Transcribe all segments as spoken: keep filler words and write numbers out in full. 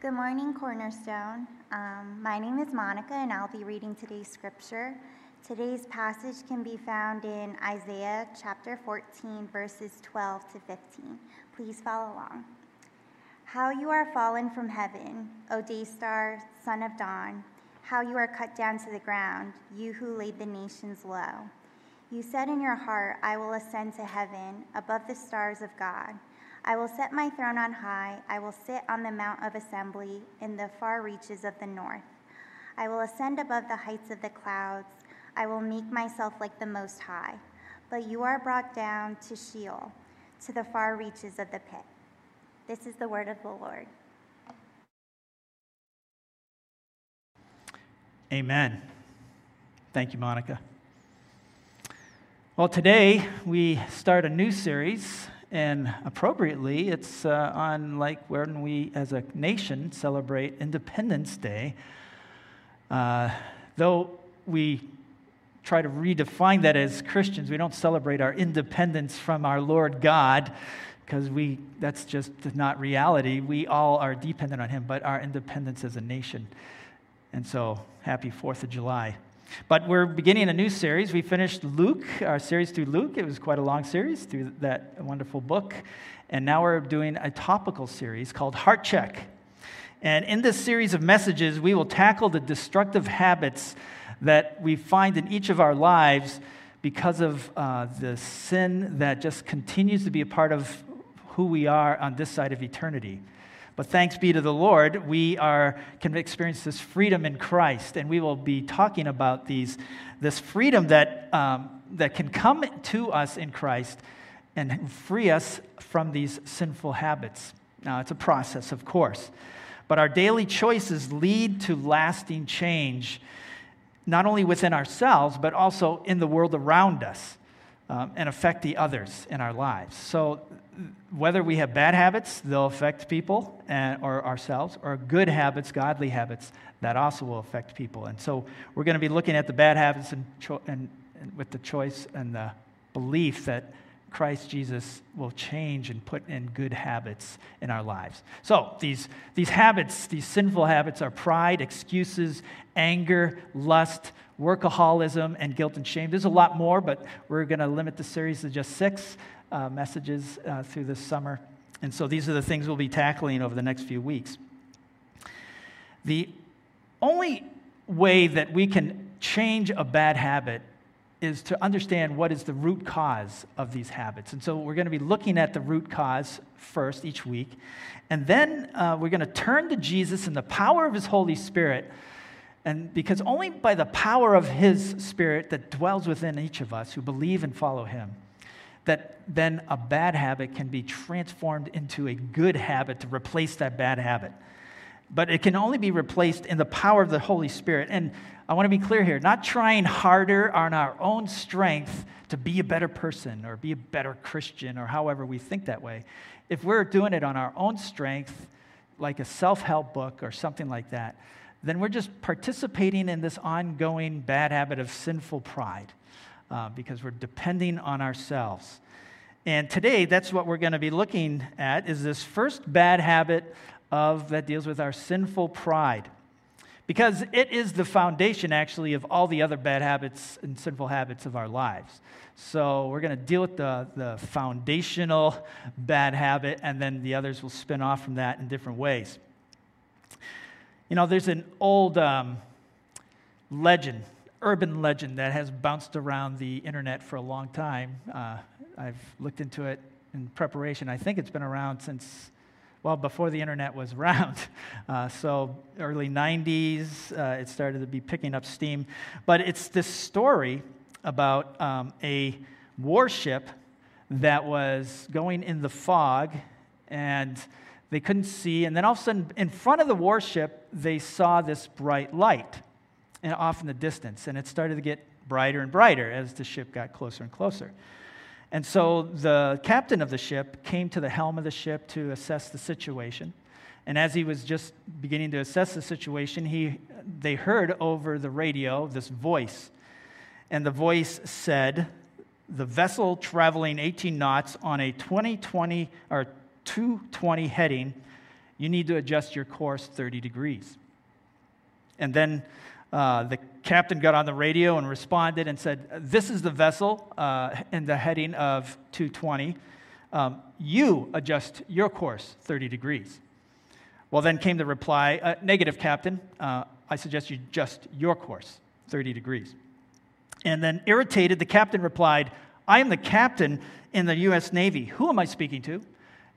Good morning, Cornerstone. Um, my name is Monica, and I'll be reading today's scripture. Today's passage can be found in Isaiah chapter fourteen, verses twelve to fifteen. Please follow along. How you are fallen from heaven, O day star, son of dawn. How you are cut down to the ground, you who laid the nations low. You said in your heart, I will ascend to heaven, above the stars of God. I will set my throne on high. I will sit on the mount of assembly in the far reaches of the north. I will ascend above the heights of the clouds. I will make myself like the Most High. But you are brought down to Sheol, to the far reaches of the pit. This is the word of the Lord. Amen. Thank you, Monica. Well, today we start a new series. And appropriately, it's uh, on like when we, as a nation, celebrate Independence Day. Uh, though we try to redefine that as Christians, we don't celebrate our independence from our Lord God, because we that's just not reality. We all are dependent on Him, but our independence as a nation. And so, happy fourth of July. But we're beginning a new series. We finished Luke, our series through Luke. It was quite a long series through that wonderful book. And now we're doing a topical series called Heart Check. And in this series of messages, we will tackle the destructive habits that we find in each of our lives because of uh, the sin that just continues to be a part of who we are on this side of eternity. But thanks be to the Lord, we are can experience this freedom in Christ, and we will be talking about these, this freedom that um, that can come to us in Christ and free us from these sinful habits. Now, it's a process, of course, but our daily choices lead to lasting change, not only within ourselves, but also in the world around us, um, and affect the others in our lives. So, whether we have bad habits, they'll affect people and, or ourselves, or good habits, godly habits, that also will affect people. And so we're going to be looking at the bad habits and, cho- and, and with the choice and the belief that Christ Jesus will change and put in good habits in our lives. So these, these habits, these sinful habits are pride, excuses, anger, lust, workaholism, and guilt and shame. There's a lot more, but we're going to limit the series to just six Uh, messages uh, through this summer. And so these are the things we'll be tackling over the next few weeks. The only way that we can change a bad habit is to understand what is the root cause of these habits. And so we're going to be looking at the root cause first each week. And then uh, we're going to turn to Jesus and the power of His Holy Spirit. And because only by the power of His Spirit that dwells within each of us who believe and follow Him, that then a bad habit can be transformed into a good habit to replace that bad habit. But it can only be replaced in the power of the Holy Spirit. And I want to be clear here, not trying harder on our own strength to be a better person or be a better Christian or however we think that way. If we're doing it on our own strength, like a self-help book or something like that, then we're just participating in this ongoing bad habit of sinful pride. Uh, because we're depending on ourselves. And today, that's what we're going to be looking at, is this first bad habit of that deals with our sinful pride. Because it is the foundation, actually, of all the other bad habits and sinful habits of our lives. So we're going to deal with the, the foundational bad habit, and then the others will spin off from that in different ways. You know, there's an old um, legend, urban legend that has bounced around the internet for a long time. Uh, I've looked into it in preparation. I think it's been around since, well, before the internet was around. Uh, so early nineties, uh, it started to be picking up steam. But it's this story about um, a warship that was going in the fog, and they couldn't see. And then all of a sudden, in front of the warship, they saw this bright light. And off in the distance, and it started to get brighter and brighter as the ship got closer and closer. And so the captain of the ship came to the helm of the ship to assess the situation. And as he was just beginning to assess the situation, he they heard over the radio this voice. And the voice said, "The vessel traveling eighteen knots on a twenty twenty or two twenty heading you need to adjust your course thirty degrees. And then uh, the captain got on the radio and responded and said, this is the vessel uh, in the heading of two twenty. Um, you adjust your course thirty degrees. Well, then came the reply, uh, negative, Captain. Uh, I suggest you adjust your course thirty degrees. And then irritated, the captain replied, I am the captain in the U S Navy. Who am I speaking to?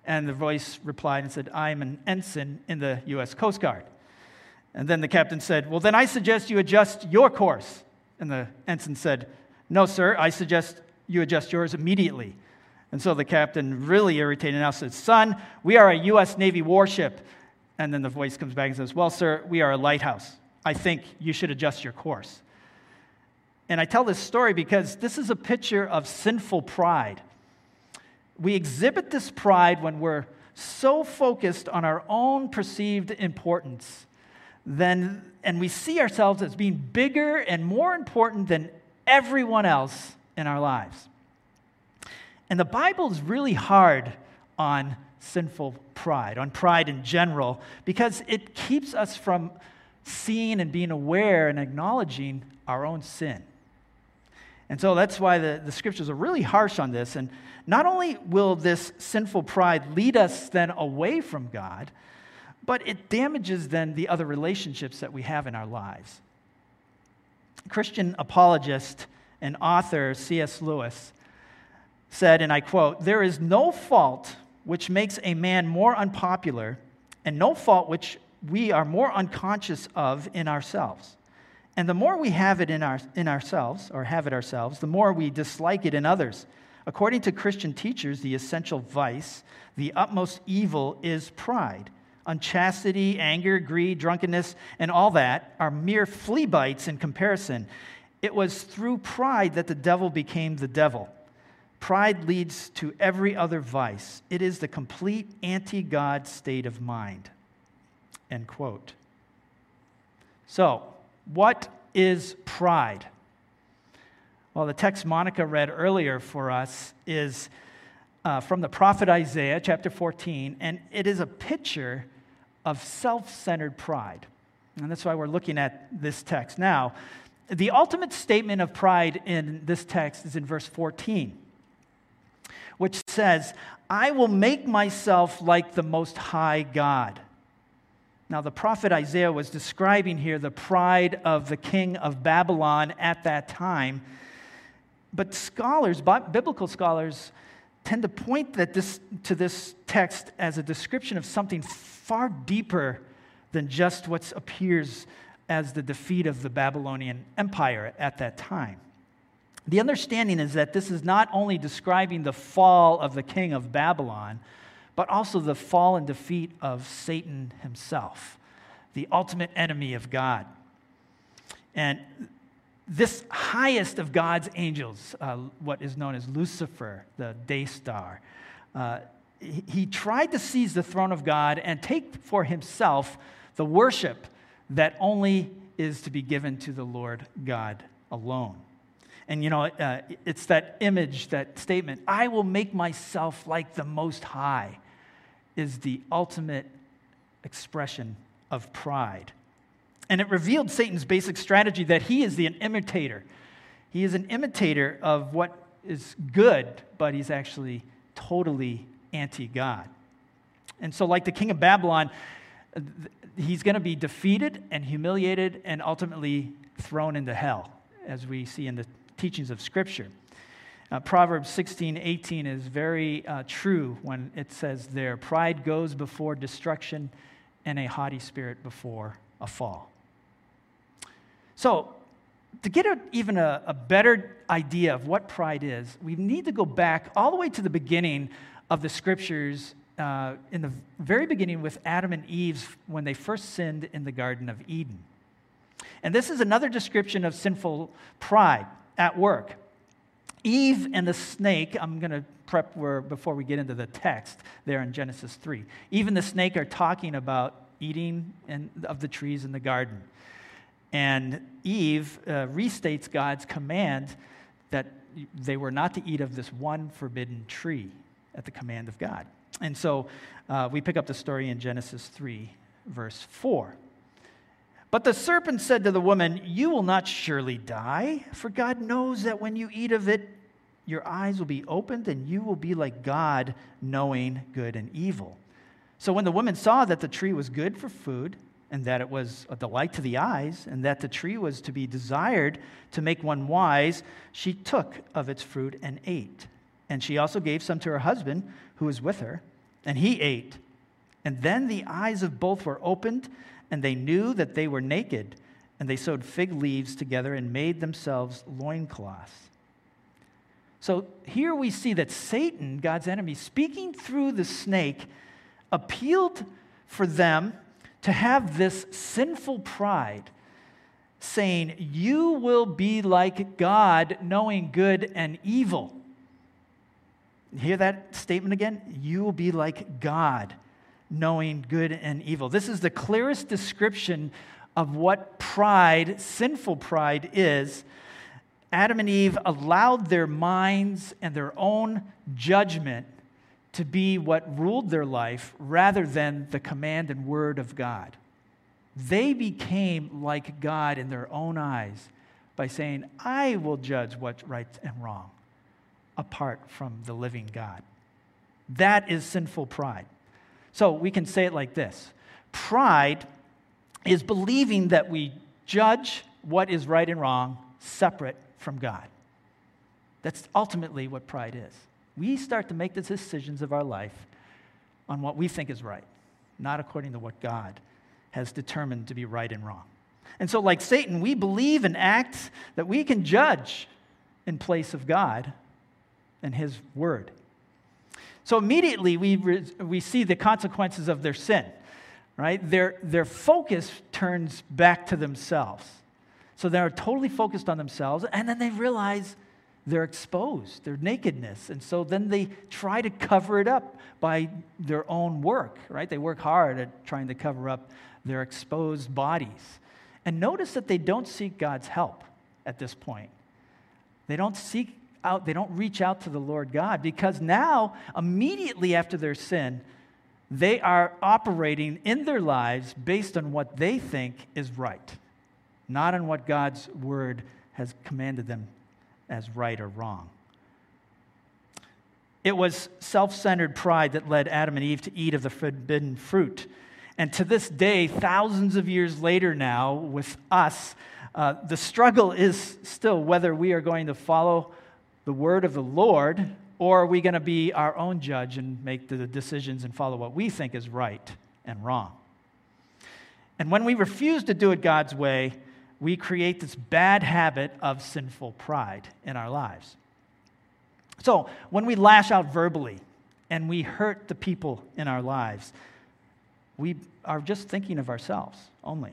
And the voice replied and said, I am an ensign in the U S Coast Guard. And then the captain said, well, then I suggest you adjust your course. And the ensign said, no, sir, I suggest you adjust yours immediately. And so the captain, really irritated, now said, son, we are a U S Navy warship. And then the voice comes back and says, well, sir, we are a lighthouse. I think you should adjust your course. And I tell this story because this is a picture of sinful pride. We exhibit this pride when we're so focused on our own perceived importance, then, and we see ourselves as being bigger and more important than everyone else in our lives. And the Bible is really hard on sinful pride, on pride in general, because it keeps us from seeing and being aware and acknowledging our own sin. And so that's why the, the scriptures are really harsh on this. And not only will this sinful pride lead us then away from God, but it damages then the other relationships that we have in our lives. Christian apologist and author C S Lewis said, and I quote, there is no fault which makes a man more unpopular, and no fault which we are more unconscious of in ourselves. And the more we have it in our in ourselves, or have it ourselves, the more we dislike it in others. According to Christian teachers, the essential vice, the utmost evil, is pride. Unchastity, anger, greed, drunkenness, and all that are mere flea bites in comparison. It was through pride that the devil became the devil. Pride leads to every other vice. It is the complete anti-God state of mind. End quote. So, what is pride? Well, the text Monica read earlier for us is uh, from the prophet Isaiah, chapter fourteen, and it is a picture of self-centered pride. And that's why we're looking at this text. Now, the ultimate statement of pride in this text is in verse fourteen, which says, I will make myself like the Most High God. Now, the prophet Isaiah was describing here the pride of the king of Babylon at that time. But scholars, biblical scholars, tend to point that this, to this text as a description of something far deeper than just what appears as the defeat of the Babylonian Empire at that time. The understanding is that this is not only describing the fall of the king of Babylon, but also the fall and defeat of Satan himself, the ultimate enemy of God. And this highest of God's angels, uh, what is known as Lucifer, the day star, uh, he, he tried to seize the throne of God and take for himself the worship that only is to be given to the Lord God alone. And, you know, uh, it's that image, that statement, I will make myself like the Most High, is the ultimate expression of pride. And it revealed Satan's basic strategy that he is the, an imitator. He is an imitator of what is good, but he's actually totally anti-God. And so like the king of Babylon, he's going to be defeated and humiliated and ultimately thrown into hell, as we see in the teachings of Scripture. Uh, Proverbs sixteen eighteen is very uh, true when it says there, pride goes before destruction and a haughty spirit before a fall. So, to get a, even a, a better idea of what pride is, we need to go back all the way to the beginning of the Scriptures, uh, in the very beginning with Adam and Eve when they first sinned in the Garden of Eden. And this is another description of sinful pride at work. Eve and the snake, I'm going to prep where, before we get into the text there in Genesis three. Eve and the snake are talking about eating and, of the trees in the garden. And Eve uh, restates God's command that they were not to eat of this one forbidden tree at the command of God. And so uh, we pick up the story in Genesis three, verse four. But the serpent said to the woman, "You will not surely die, for God knows that when you eat of it, your eyes will be opened and you will be like God, knowing good and evil." So when the woman saw that the tree was good for food, and that it was a delight to the eyes, and that the tree was to be desired to make one wise, she took of its fruit and ate. And she also gave some to her husband, who was with her, and he ate. And then the eyes of both were opened, and they knew that they were naked, and they sewed fig leaves together and made themselves loincloths. So here we see that Satan, God's enemy, speaking through the snake, appealed for them to have this sinful pride, saying, "You will be like God, knowing good and evil." Hear that statement again? You will be like God, knowing good and evil. This is the clearest description of what pride, sinful pride, is. Adam and Eve allowed their minds and their own judgment to be what ruled their life rather than the command and word of God. They became like God in their own eyes by saying, "I will judge what's right and wrong apart from the living God." That is sinful pride. So we can say it like this. Pride is believing that we judge what is right and wrong separate from God. That's ultimately what pride is. We start to make the decisions of our life on what we think is right, not according to what God has determined to be right and wrong. And so, like Satan, we believe and act that we can judge in place of God and His Word. So immediately we, re- we see the consequences of their sin, right? Their, their focus turns back to themselves. So they're totally focused on themselves, and then they realize they're exposed, their nakedness. And so then they try to cover it up by their own work, right? They work hard at trying to cover up their exposed bodies. And notice that they don't seek God's help at this point. They don't seek out, they don't reach out to the Lord God, because now, immediately after their sin, they are operating in their lives based on what they think is right, not on what God's word has commanded them as right or wrong. It was self-centered pride that led Adam and Eve to eat of the forbidden fruit. And to this day, thousands of years later now, with us, uh, the struggle is still whether we are going to follow the word of the Lord, or are we going to be our own judge and make the decisions and follow what we think is right and wrong? And when we refuse to do it God's way, we create this bad habit of sinful pride in our lives. So when we lash out verbally and we hurt the people in our lives, we are just thinking of ourselves only.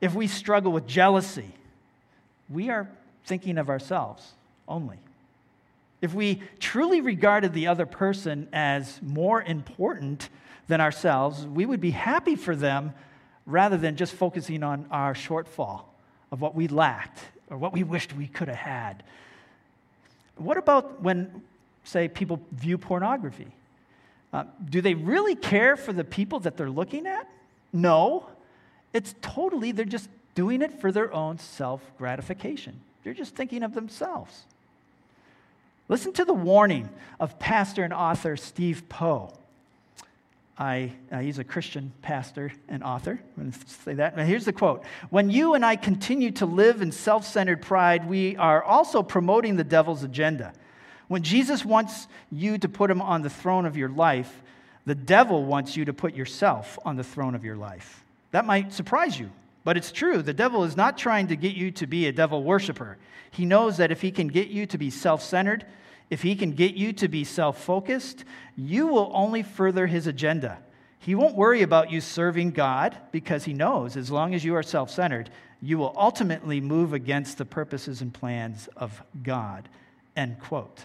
If we struggle with jealousy, we are thinking of ourselves only. If we truly regarded the other person as more important than ourselves, we would be happy for them rather than just focusing on our shortfall of what we lacked or what we wished we could have had. What about when, say, people view pornography? Uh, do they really care for the people that they're looking at? No. It's totally, they're just doing it for their own self-gratification. They're just thinking of themselves. Listen to the warning of pastor and author Steve Poe. I, uh, he's a Christian pastor and author. I'm going to say that. Now, here's the quote. "When you and I continue to live in self-centered pride, we are also promoting the devil's agenda. When Jesus wants you to put him on the throne of your life, the devil wants you to put yourself on the throne of your life. That might surprise you, but it's true. The devil is not trying to get you to be a devil worshiper. He knows that if he can get you to be self-centered, if he can get you to be self-focused, you will only further his agenda. He won't worry about you serving God, because he knows as long as you are self-centered, you will ultimately move against the purposes and plans of God." End quote.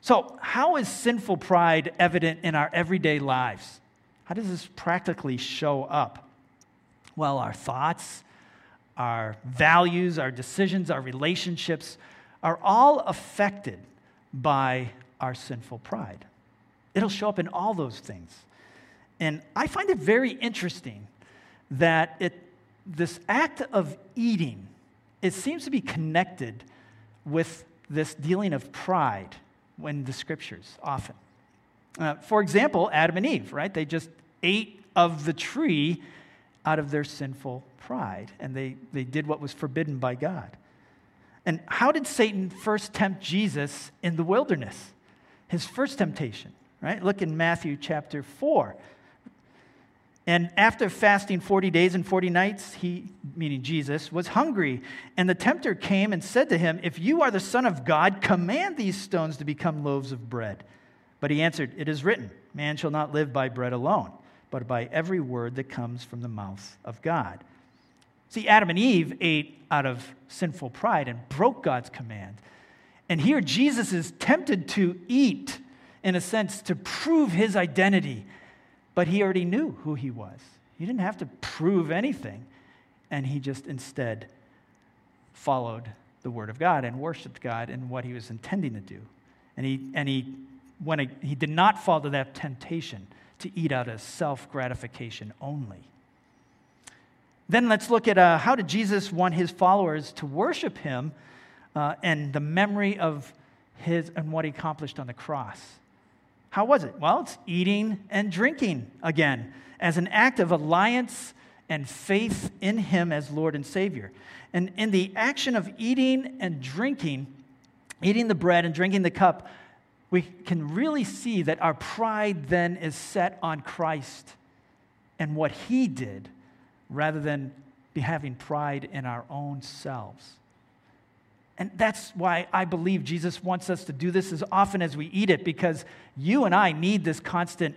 So, how is sinful pride evident in our everyday lives? How does this practically show up? Well, our thoughts, our values, our decisions, our relationships are all affected by our sinful pride. It'll show up in all those things. And I find it very interesting that it, this act of eating, it seems to be connected with this dealing of pride in the Scriptures often. Uh, for example, Adam and Eve, right? They just ate of the tree out of their sinful pride, and they, they did what was forbidden by God. And how did Satan first tempt Jesus in the wilderness? His first temptation, right? Look in Matthew chapter four. And after fasting forty days and forty nights, he, meaning Jesus, was hungry. And the tempter came and said to him, "If you are the Son of God, command these stones to become loaves of bread." But he answered, "It is written, man shall not live by bread alone, but by every word that comes from the mouth of God." See, Adam and Eve ate out of sinful pride and broke God's command. And here Jesus is tempted to eat, in a sense, to prove his identity. But he already knew who he was. He didn't have to prove anything. And he just instead followed the word of God and worshiped God in what he was intending to do. And he, and he, when he, he did not fall to that temptation to eat out of self-gratification only. Then let's look at uh, how did Jesus want his followers to worship him uh, and the memory of his and what he accomplished on the cross. How was it? Well, it's eating and drinking again as an act of alliance and faith in him as Lord and Savior. And in the action of eating and drinking, eating the bread and drinking the cup, we can really see that our pride then is set on Christ and what he did rather than be having pride in our own selves. And that's why I believe Jesus wants us to do this as often as we eat it, because you and I need this constant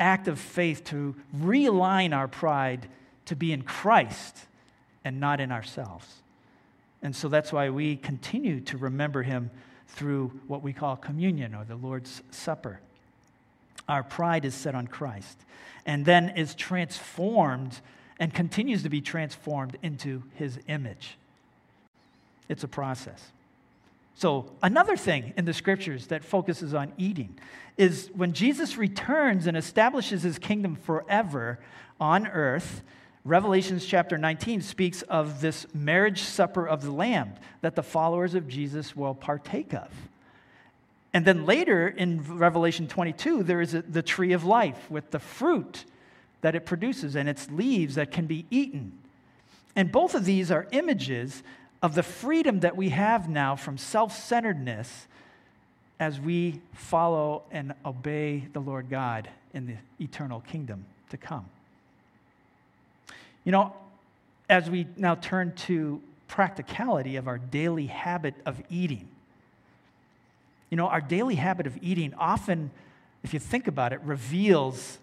act of faith to realign our pride to be in Christ and not in ourselves. And so that's why we continue to remember him through what we call communion or the Lord's Supper. Our pride is set on Christ and then is transformed and continues to be transformed into his image. It's a process. So another thing in the Scriptures that focuses on eating is when Jesus returns and establishes his kingdom forever on earth. Revelation chapter nineteen speaks of this marriage supper of the Lamb that the followers of Jesus will partake of. And then later in Revelation twenty-two, there is a, the tree of life with the fruit that it produces and its leaves that can be eaten. And both of these are images of the freedom that we have now from self-centeredness as we follow and obey the Lord God in the eternal kingdom to come. You know, as we now turn to practicality of our daily habit of eating, you know, our daily habit of eating often, if you think about it, reveals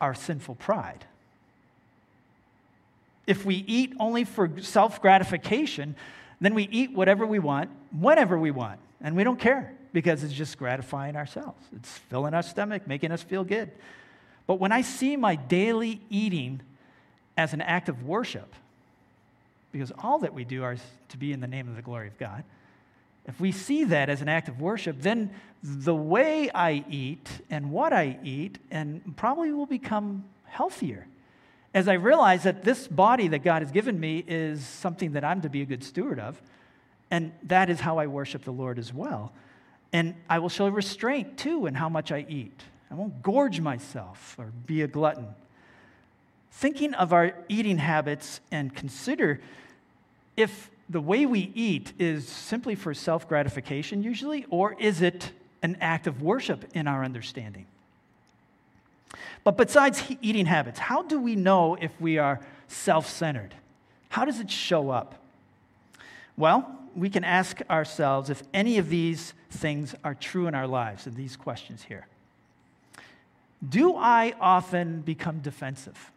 our sinful pride. If we eat only for self-gratification, then we eat whatever we want, whenever we want, and we don't care because it's just gratifying ourselves. It's filling our stomach, making us feel good. But when I see my daily eating as an act of worship, because all that we do is to be in the name of the glory of God. If we see that as an act of worship, then the way I eat and what I eat and probably will become healthier as I realize that this body that God has given me is something that I'm to be a good steward of, and that is how I worship the Lord as well. And I will show restraint, too, in how much I eat. I won't gorge myself or be a glutton. Thinking of our eating habits and consider if the way we eat is simply for self-gratification usually, or is it an act of worship in our understanding? But besides eating habits, how do we know if we are self-centered? How does it show up? Well, we can ask ourselves if any of these things are true in our lives, in these questions here. Do I often become defensive?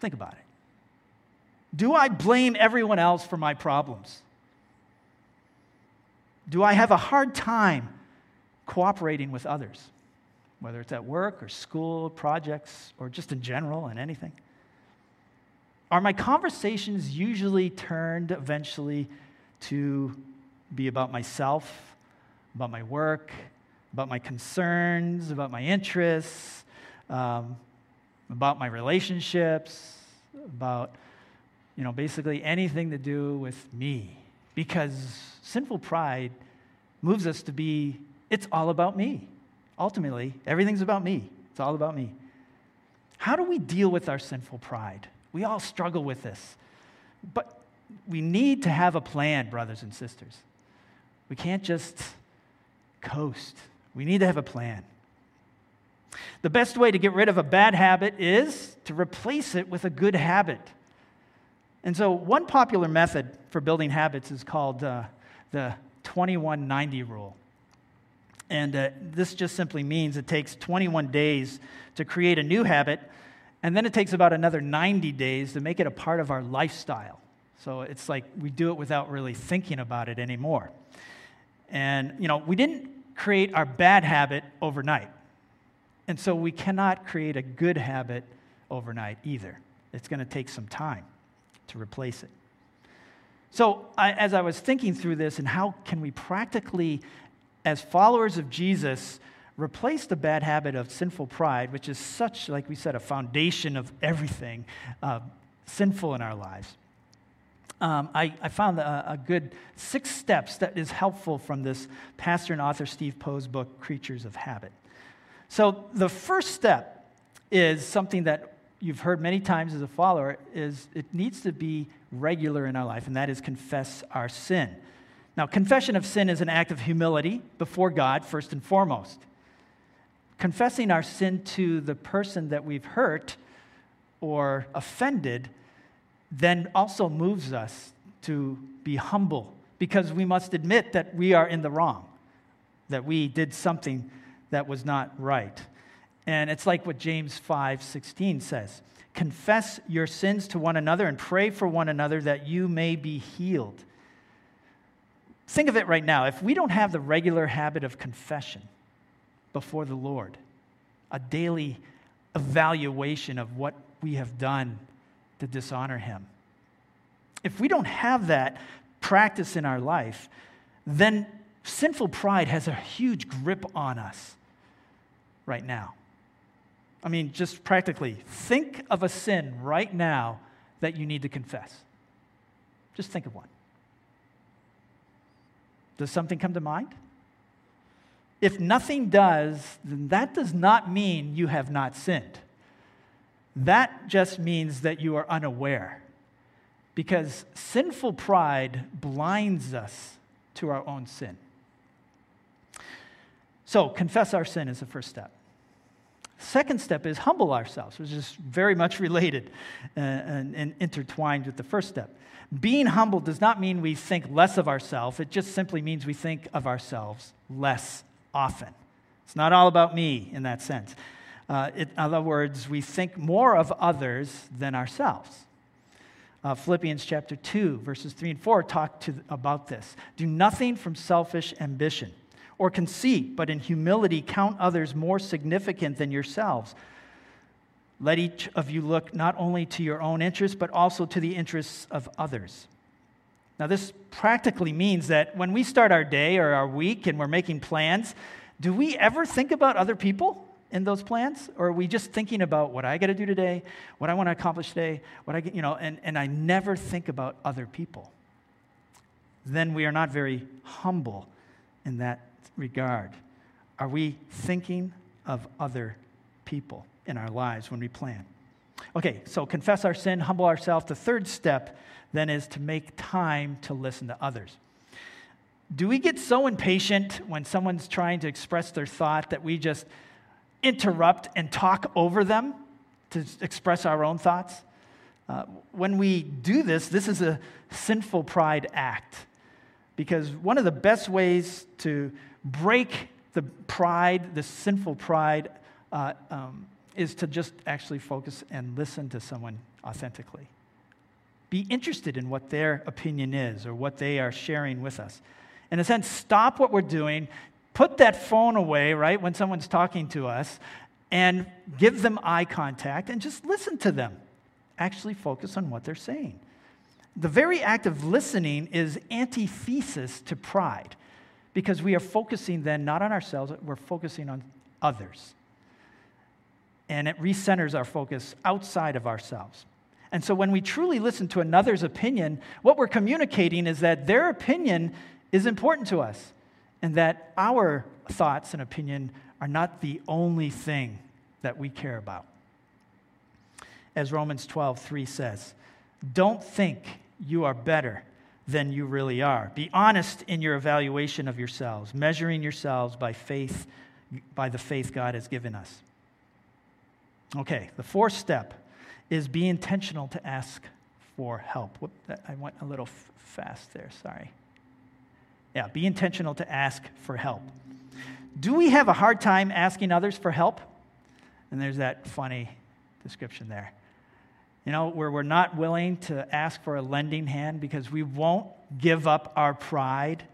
Think about it. Do I blame everyone else for my problems? Do I have a hard time cooperating with others, whether it's at work or school, projects, or just in general and anything? Are my conversations usually turned eventually to be about myself, about my work, about my concerns, about my interests, um, about my relationships, about, you know, basically anything to do with me. Because sinful pride moves us to be, it's all about me. Ultimately, everything's about me. It's all about me. How do we deal with our sinful pride? We all struggle with this. But we need to have a plan, brothers and sisters. We can't just coast. We need to have a plan. The best way to get rid of a bad habit is to replace it with a good habit. And so one popular method for building habits is called uh, the twenty-one ninety rule. And uh, this just simply means it takes twenty-one days to create a new habit, and then it takes about another ninety days to make it a part of our lifestyle. So it's like we do it without really thinking about it anymore. And, you know, we didn't create our bad habit overnight. And so we cannot create a good habit overnight either. It's going to take some time to replace it. So I, as I was thinking through this and how can we practically, as followers of Jesus, replace the bad habit of sinful pride, which is such, like we said, a foundation of everything uh, sinful in our lives. Um, I, I found a, a good six steps that is helpful from this pastor and author Steve Poe's book, Creatures of Habit. So the first step is something that you've heard many times as a follower, is it needs to be regular in our life, and that is confess our sin. Now, confession of sin is an act of humility before God, first and foremost. Confessing our sin to the person that we've hurt or offended then also moves us to be humble, because we must admit that we are in the wrong, that we did something that was not right. And it's like what James five sixteen says, confess your sins to one another and pray for one another that you may be healed. Think of it right now. If we don't have the regular habit of confession before the Lord, a daily evaluation of what we have done to dishonor Him, if we don't have that practice in our life, then sinful pride has a huge grip on us right now. I mean, just practically, think of a sin right now that you need to confess. Just think of one. Does something come to mind? If nothing does, then that does not mean you have not sinned. That just means that you are unaware, because sinful pride blinds us to our own sin. So, confess our sin is the first step. Second step is humble ourselves, which is very much related and, and intertwined with the first step. Being humble does not mean we think less of ourselves. It just simply means we think of ourselves less often. It's not all about me in that sense. Uh, it, in other words, we think more of others than ourselves. Uh, Philippians chapter two, verses three and four talk to, about this. Do nothing from selfish ambition or conceit, but in humility count others more significant than yourselves. Let each of you look not only to your own interests, but also to the interests of others. Now, this practically means that when we start our day or our week and we're making plans, do we ever think about other people in those plans? Or are we just thinking about what I got to do today, what I want to accomplish today, what I get, you know, and, and I never think about other people? Then we are not very humble in that regard. Are we thinking of other people in our lives when we plan? Okay, so confess our sin, humble ourselves. The third step then is to make time to listen to others. Do we get so impatient when someone's trying to express their thought that we just interrupt and talk over them to express our own thoughts? Uh, when we do this, this is a sinful pride act, because one of the best ways to break the pride, the sinful pride, uh, um, is to just actually focus and listen to someone authentically. Be interested in what their opinion is or what they are sharing with us. In a sense, stop what we're doing, put that phone away, right, when someone's talking to us, and give them eye contact and just listen to them. Actually focus on what they're saying. The very act of listening is antithesis to pride, because we are focusing then not on ourselves, we're focusing on others. And it recenters our focus outside of ourselves. And so when we truly listen to another's opinion, what we're communicating is that their opinion is important to us and that our thoughts and opinion are not the only thing that we care about. As Romans twelve three says, don't think you are better than you really are. Be honest in your evaluation of yourselves, measuring yourselves by faith, by the faith God has given us. Okay, the fourth step is be intentional to ask for help. Whoop, I went a little f- fast there, sorry. Yeah, be intentional to ask for help. Do we have a hard time asking others for help? And there's that funny description there. You know, where we're not willing to ask for a lending hand because we won't give up our pride.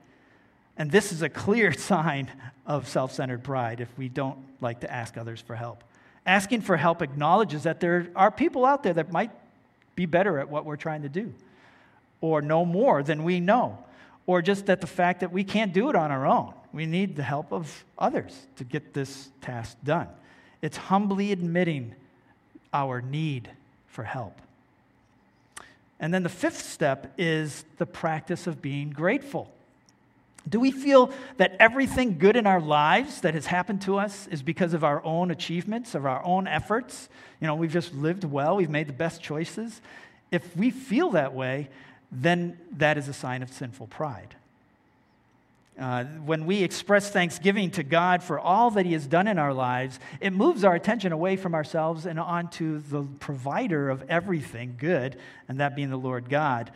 And this is a clear sign of self-centered pride if we don't like to ask others for help. Asking for help acknowledges that there are people out there that might be better at what we're trying to do, or know more than we know, or just that the fact that we can't do it on our own. We need the help of others to get this task done. It's humbly admitting our need for help. And then the fifth step is the practice of being grateful. Do we feel that everything good in our lives that has happened to us is because of our own achievements, of our own efforts? You know, we've just lived well, we've made the best choices. If we feel that way, then that is a sign of sinful pride. Uh, when we express thanksgiving to God for all that He has done in our lives, it moves our attention away from ourselves and onto the provider of everything good, and that being the Lord God.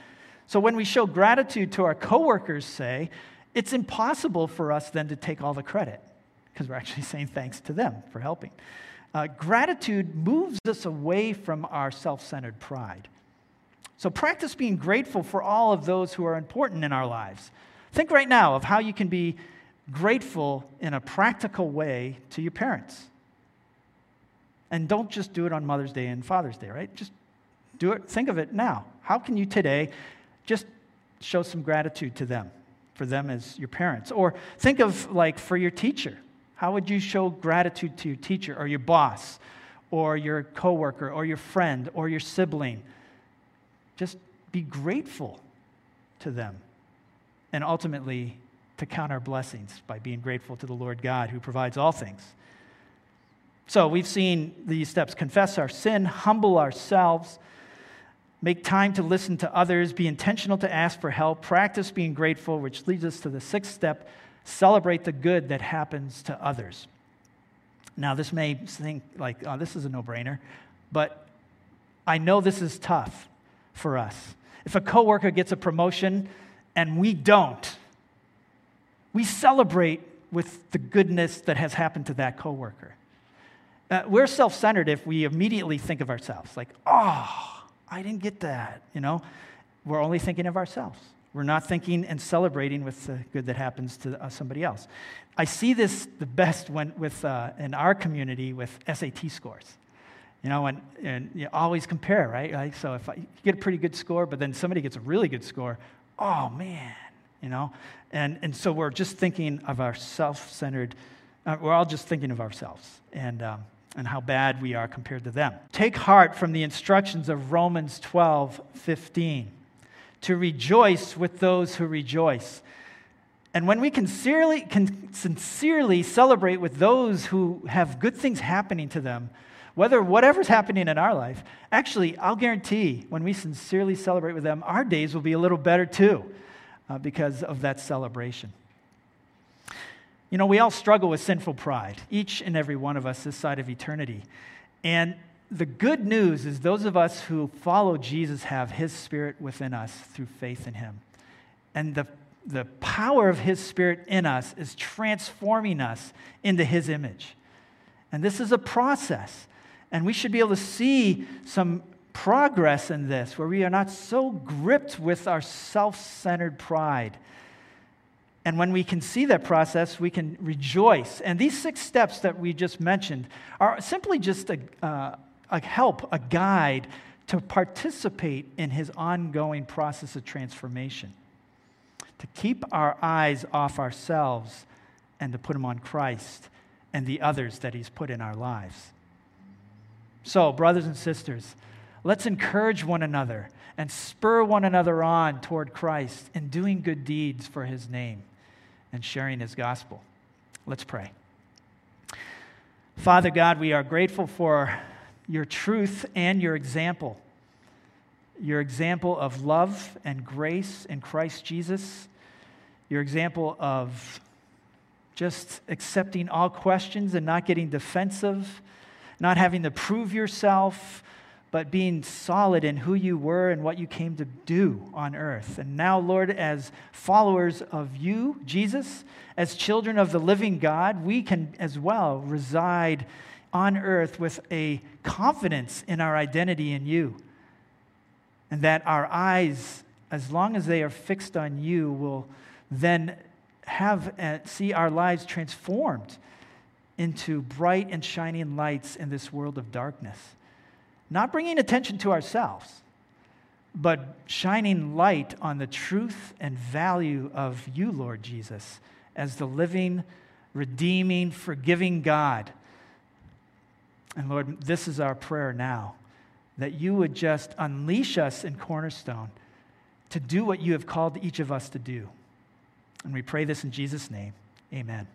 So when we show gratitude to our coworkers, say, it's impossible for us then to take all the credit because we're actually saying thanks to them for helping. Uh, gratitude moves us away from our self-centered pride. So practice being grateful for all of those who are important in our lives. Think right now of how you can be grateful in a practical way to your parents. And don't just do it on Mother's Day and Father's Day, right? Just do it. Think of it now. How can you today just show some gratitude to them? For them as your parents. Or think of, like, for your teacher. How would you show gratitude to your teacher or your boss or your coworker or your friend or your sibling? Just be grateful to them. And ultimately, to count our blessings by being grateful to the Lord God who provides all things. So we've seen these steps: confess our sin, humble ourselves, make time to listen to others, be intentional to ask for help, practice being grateful, which leads us to the sixth step, celebrate the good that happens to others. Now, this may think like, oh, this is a no-brainer, but I know this is tough for us. If a coworker gets a promotion and we don't, we celebrate with the goodness that has happened to that coworker. Uh, we're self-centered if we immediately think of ourselves, like, oh, I didn't get that, you know. We're only thinking of ourselves. We're not thinking and celebrating with the good that happens to uh, somebody else. I see this the best when with uh, in our community with S A T scores. You know, and, and you always compare, right? Like, so if I, you get a pretty good score, but then somebody gets a really good score, oh, man, you know. And, and so we're just thinking of our self-centered, uh, we're all just thinking of ourselves. And, um, and how bad we are compared to them. Take heart from the instructions of Romans twelve fifteen, to rejoice with those who rejoice. And when we can sincerely, can sincerely celebrate with those who have good things happening to them, whether whatever's happening in our life, actually, I'll guarantee when we sincerely celebrate with them, our days will be a little better too, uh, because of that celebration. You know, we all struggle with sinful pride, each and every one of us this side of eternity. And the good news is those of us who follow Jesus have His Spirit within us through faith in Him. And the, the power of His Spirit in us is transforming us into His image. And this is a process. And we should be able to see some progress in this, where we are not so gripped with our self-centered pride. And when we can see that process, we can rejoice. And these six steps that we just mentioned are simply just a, uh, a help, a guide to participate in His ongoing process of transformation. to keep our eyes off ourselves and to put them on Christ and the others that he's put in our lives. So, brothers and sisters, let's encourage one another and spur one another on toward Christ in doing good deeds for his name and sharing his gospel. Let's pray. Father God, we are grateful for your truth and your example, your example of love and grace in Christ Jesus, your example of just accepting all questions and not getting defensive, not having to prove yourself, but being solid in who you were and what you came to do on earth. And now, Lord, as followers of you, Jesus, as children of the living God, we can as well reside on earth with a confidence in our identity in you, and that our eyes, as long as they are fixed on you, will then have uh, see our lives transformed into bright and shining lights in this world of darkness. Not bringing attention to ourselves, but shining light on the truth and value of you, Lord Jesus, as the living, redeeming, forgiving God. And Lord, this is our prayer now, that you would just unleash us in Cornerstone to do what you have called each of us to do. And we pray this in Jesus' name. Amen.